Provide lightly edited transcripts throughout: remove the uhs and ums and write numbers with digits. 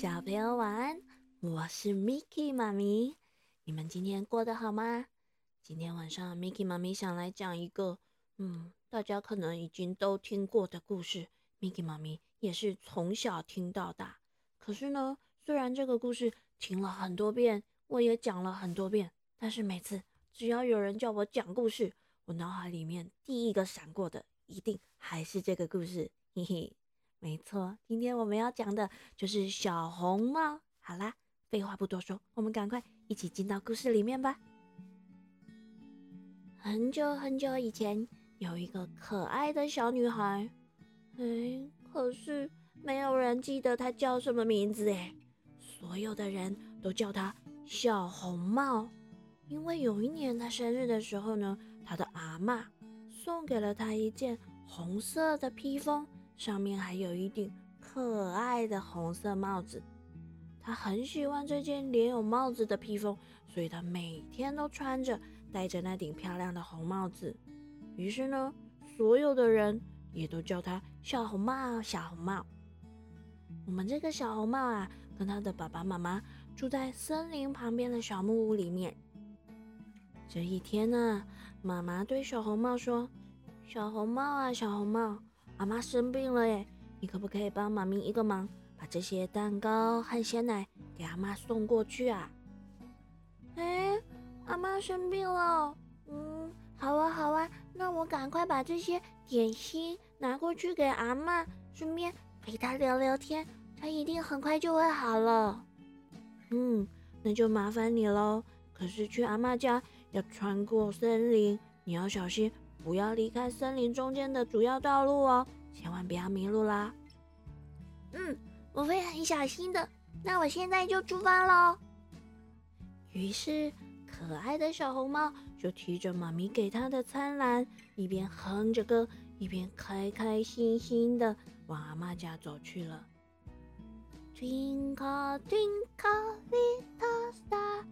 小朋友晚安，我是 Miki 妈咪。你们今天过得好吗？今天晚上 Miki 妈咪想来讲一个大家可能已经都听过的故事。Miki 妈咪也是从小听到大，可是呢，虽然这个故事听了很多遍，我也讲了很多遍，但是每次只要有人叫我讲故事，我脑海里面第一个闪过的一定还是这个故事，嘿嘿。没错，今天我们要讲的就是小红帽。好啦，废话不多说，我们赶快一起进到故事里面吧。很久很久以前，有一个可爱的小女孩，可是没有人记得她叫什么名字诶，所有的人都叫她小红帽。因为有一年她生日的时候呢，她的阿嬷送给了她一件红色的披风，上面还有一顶可爱的红色帽子。她很喜欢这件连有帽子的披风，所以她每天都穿着，戴着那顶漂亮的红帽子。于是呢，所有的人也都叫她小红帽，小红帽。我们这个小红帽啊，跟她的爸爸妈妈住在森林旁边的小木屋里面。这一天呢，妈妈对小红帽说：“小红帽啊，小红帽，阿妈生病了耶，你可不可以帮妈咪一个忙，把这些蛋糕和鲜奶给阿妈送过去啊？”阿妈生病了，好啊好啊，那我赶快把这些点心拿过去给阿妈，顺便陪她聊聊天，她一定很快就会好了。那就麻烦你咯，可是去阿妈家要穿过森林，你要小心，不要离开森林中间的主要道路哦，千万不要迷路啦。我会很小心的，那我现在就出发咯。于是可爱的小红帽就提着妈咪给她的餐篮，一边哼着歌，一边开开心心的往阿嬷家走去了。 Twinkle Twinkle Little Star，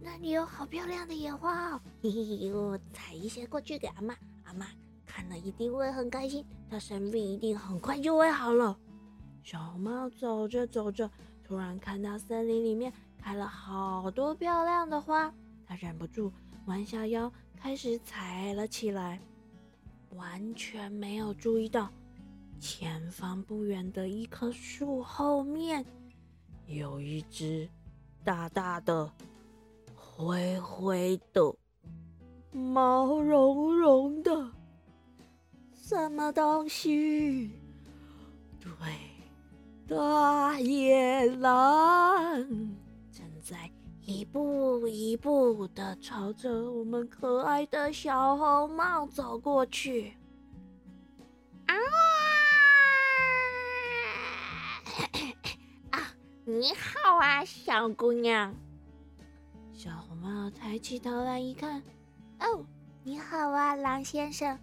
那里有好漂亮的野花哦，嘿嘿，我采一些过去给阿嬷，阿嬷看了一定会很开心，她生病一定很快就会好了。小红帽走着走着，突然看到森林里面开了好多漂亮的花，她忍不住弯下腰开始采了起来，完全没有注意到前方不远的一棵树后面有一只大大的灰灰的毛茸茸的什么东西。对，大野狼正在一步一步的朝着我们可爱的小红帽走过去。你好啊，小姑娘。小红帽抬起头来一看，哦，你好啊，狼先生。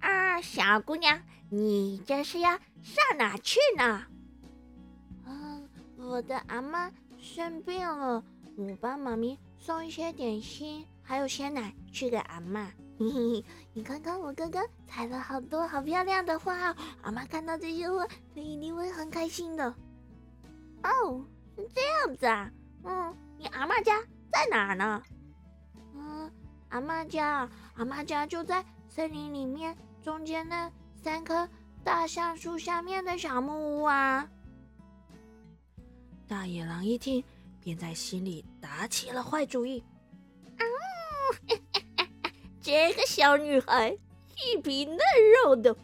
啊，小姑娘，你这是要上哪去呢？我的阿嬷生病了，我帮妈咪送一些点心，还有鲜奶去给阿嬷。嘿嘿，你看看我刚刚采了好多好漂亮的花哦，阿嬷看到这些花，她一定会很开心的。哦，是这样子啊，你阿嬷家在哪儿呢？阿嬷家就在森林里面中间那三棵大橡树下面的小木屋啊。大野狼一听，便在心里打起了坏主意。这个小女孩一皮嫩肉的，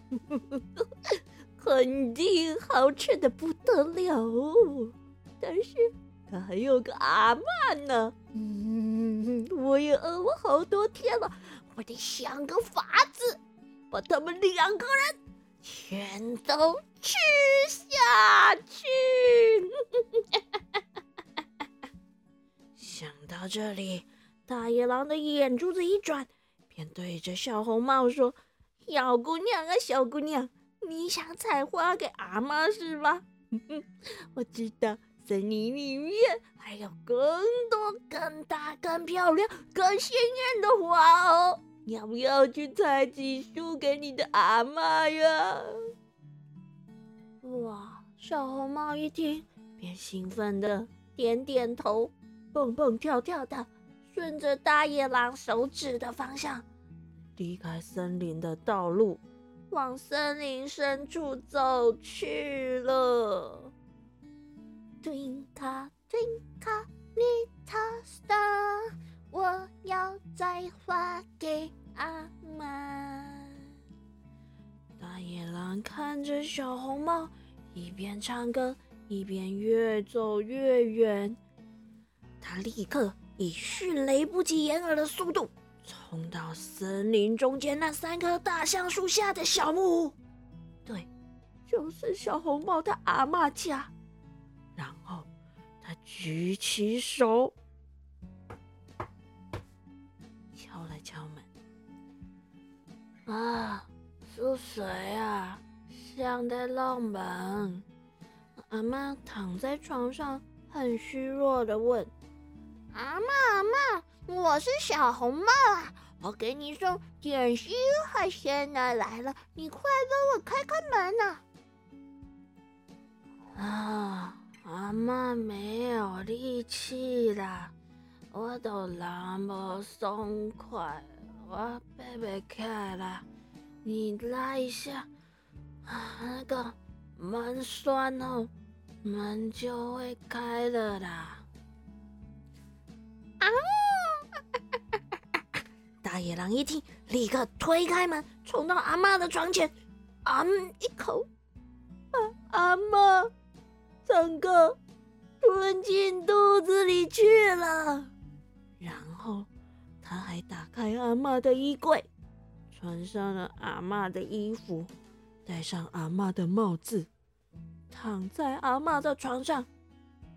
肯定好吃的不得了，但是他还有个阿嬷呢，我也饿了好多天了，我得想个法子把他们两个人全都吃下去。想到这里，大野狼的眼珠子一转，便对着小红帽说：“小姑娘啊，小姑娘，你想采花给阿嬷是吧？我知道。”森林里面还有更多更大更漂亮更鲜艳的花哦，你要不要去采几束给你的阿嬷呀？哇，小红帽一听，便兴奋地点点头，蹦蹦跳跳的顺着大野狼手指的方向离开森林的道路，往森林深处走去了。Twinkle twinkle little star， 我要摘花给阿妈。大野狼看着小红帽，一边唱歌，一边越走越远。他立刻以迅雷不及掩耳的速度冲到森林中间那三棵大橡树下的小木屋，对，就是小红帽的阿嬷家。然后他举起手，敲了敲门。啊，是谁啊？像在弄门。阿嬷躺在床上，很虚弱地问：阿嬷，我是小红帽啊！我给你送点心和鲜奶来了，你快帮我开开门啊！啊，阿嬷没有力气啦，我都那么松快，我背不起来啦，你拉一下，那个门栓哦，门就会开了啦。大野狼一听，立刻推开门，冲到阿嬷的床前，一口把阿嬷整个吞进肚子里去了。然后他还打开阿嬷的衣柜，穿上了阿嬷的衣服，戴上阿嬷的帽子，躺在阿嬷的床上，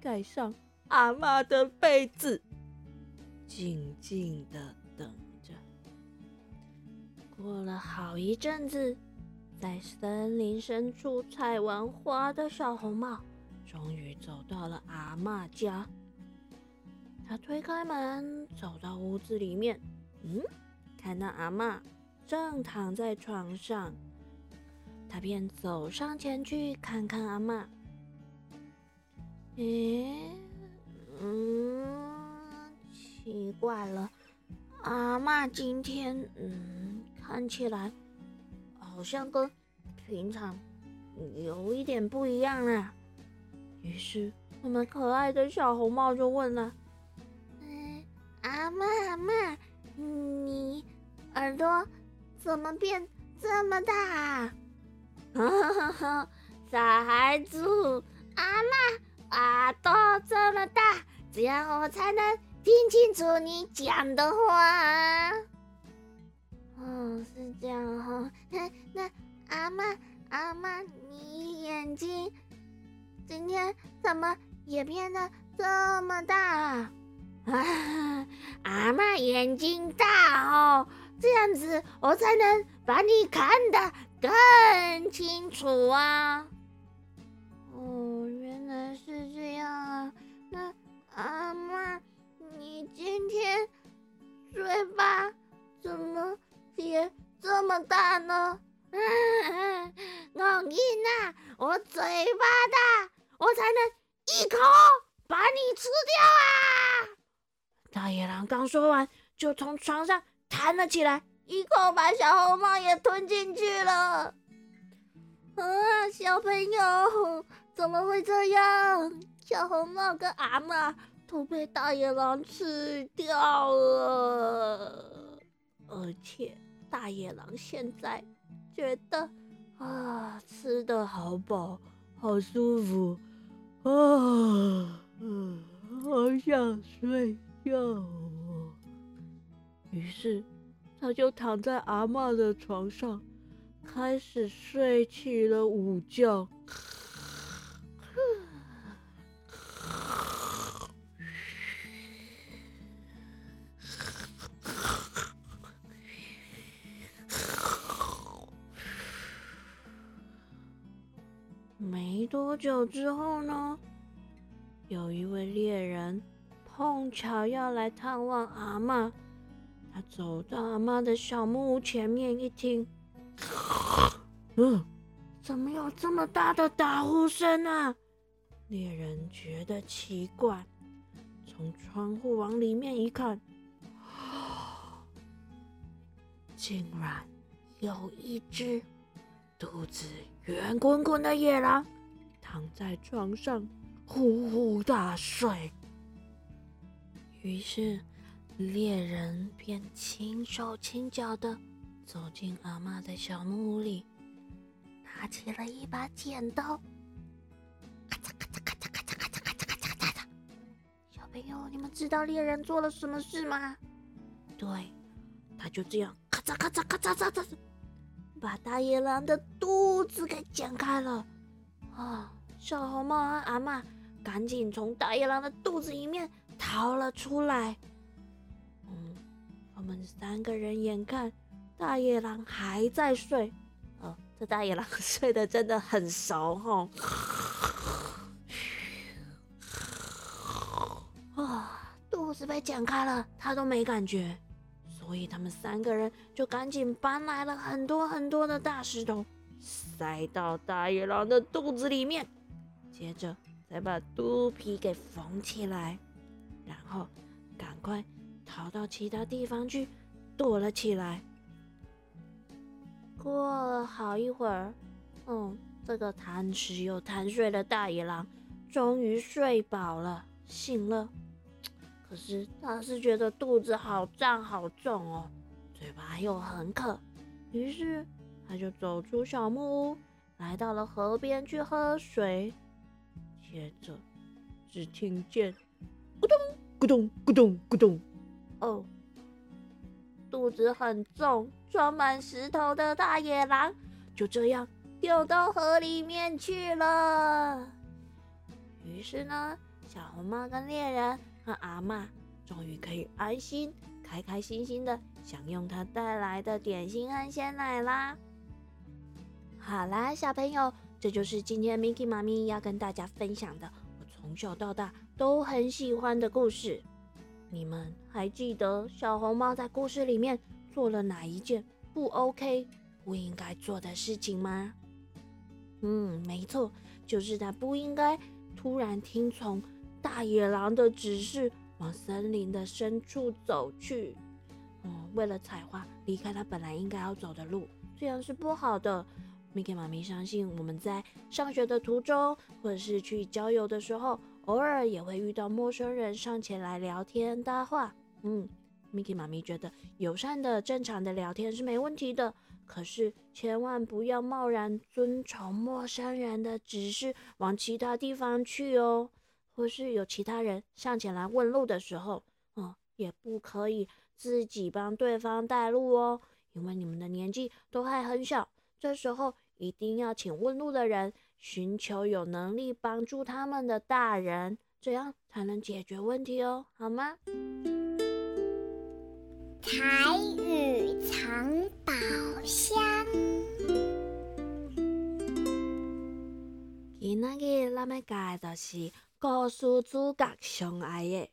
盖上阿嬷的被子，静静的等。过了好一阵子，在森林深处采完花的小红帽终于走到了阿嬷家。她推开门，走到屋子里面，看到阿嬷正躺在床上，她便走上前去看看阿嬷。奇怪了，阿嬷今天看起来好像跟平常有一点不一样啦。于是我们可爱的小红帽就问了：阿嬷，你耳朵怎么变这么大啊？傻孩子，阿嬷耳朵这么大，这样我才能听清楚你讲的话。哦，是这样哦。那阿嬷，你眼睛今天怎么也变得这么大啊？阿嬷眼睛大哦，这样子我才能把你看得更清楚啊。哦，原来是这样啊。那阿嬷，你今天嘴巴怎么也这么大呢？我硬啊，我嘴巴大，我才能一口把你吃掉啊！大野狼刚说完，就从床上弹了起来，一口把小红帽也吞进去了。啊，小朋友，怎么会这样？小红帽跟阿嬷都被大野狼吃掉了。而且大野狼现在觉得吃得好饱，好舒服好想睡觉哦。于是他就躺在阿嬷的床上，开始睡起了午觉。没多久之后呢，有一位猎人碰巧要来探望阿嬷，他走到阿嬷的小木屋前面一听，怎么有这么大的打呼声啊？猎人觉得奇怪，从窗户往里面一看，竟然有一只肚子圆滚滚的野狼躺在床上呼呼大睡。于是猎人便轻手轻脚地走进阿嬷的小木屋里，拿起了一把剪刀。小朋友，你们知道猎人做了什么事吗？对，他就这样咔嚓咔嚓咔嚓咔嚓，把大野狼的肚子给剪开了。啊，小红帽和阿嬷赶紧从大野狼的肚子里面逃了出来。我们三个人眼看大野狼还在睡，这大野狼睡得真的很熟吼。肚子被剪开了，他都没感觉，所以他们三个人就赶紧搬来了很多很多的大石头，塞到大野狼的肚子里面，接着再把肚皮给缝起来，然后赶快逃到其他地方去躲了起来。过了好一会儿，这个贪吃又贪睡的大野狼终于睡饱了，醒了。可是他是觉得肚子好胀好重哦，嘴巴又很渴，于是他就走出小木屋，来到了河边去喝水。接着只听见咕咚咕咚咕咚咕咚。肚子很重，装满石头的大野狼就这样掉到河里面去了。于是呢，小红帽跟猎人和阿嬷终于可以安心开开心心的享用她带来的点心和鲜奶啦。好啦，小朋友，这就是今天 Miki 妈咪要跟大家分享的我从小到大都很喜欢的故事。你们还记得小红帽在故事里面做了哪一件不 OK 不应该做的事情吗？没错，就是他不应该突然听从大野狼的指示往森林的深处走去。为了采花离开他本来应该要走的路，这样是不好的。Miki 妈咪相信我们在上学的途中或者是去郊游的时候，偶尔也会遇到陌生人上前来聊天搭话。Miki 妈咪觉得友善的正常的聊天是没问题的，可是千万不要贸然遵从陌生人的指示往其他地方去哦。或是有其他人上前来问路的时候，也不可以自己帮对方带路哦，因为你们的年纪都还很小，这时候一定要请问路的人寻求有能力帮助他们的大人，这样才能解决问题哦，好吗？台语藏宝箱。今日咱要教的就是故事主角上爱的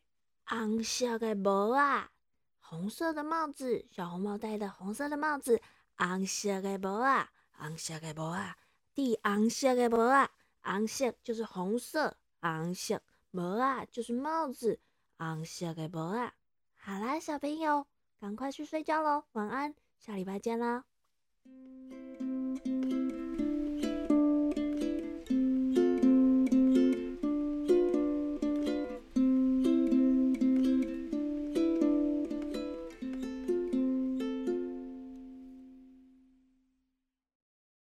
红色的帽啊，红色的帽子，小红帽戴的红色的帽子，红色的帽啊，红色的帽啊。第红色的帽啊，红色就是红色，红色帽啊就是帽子，红色的帽啊。好啦，小朋友，赶快去睡觉咯，晚安，下礼拜见啦。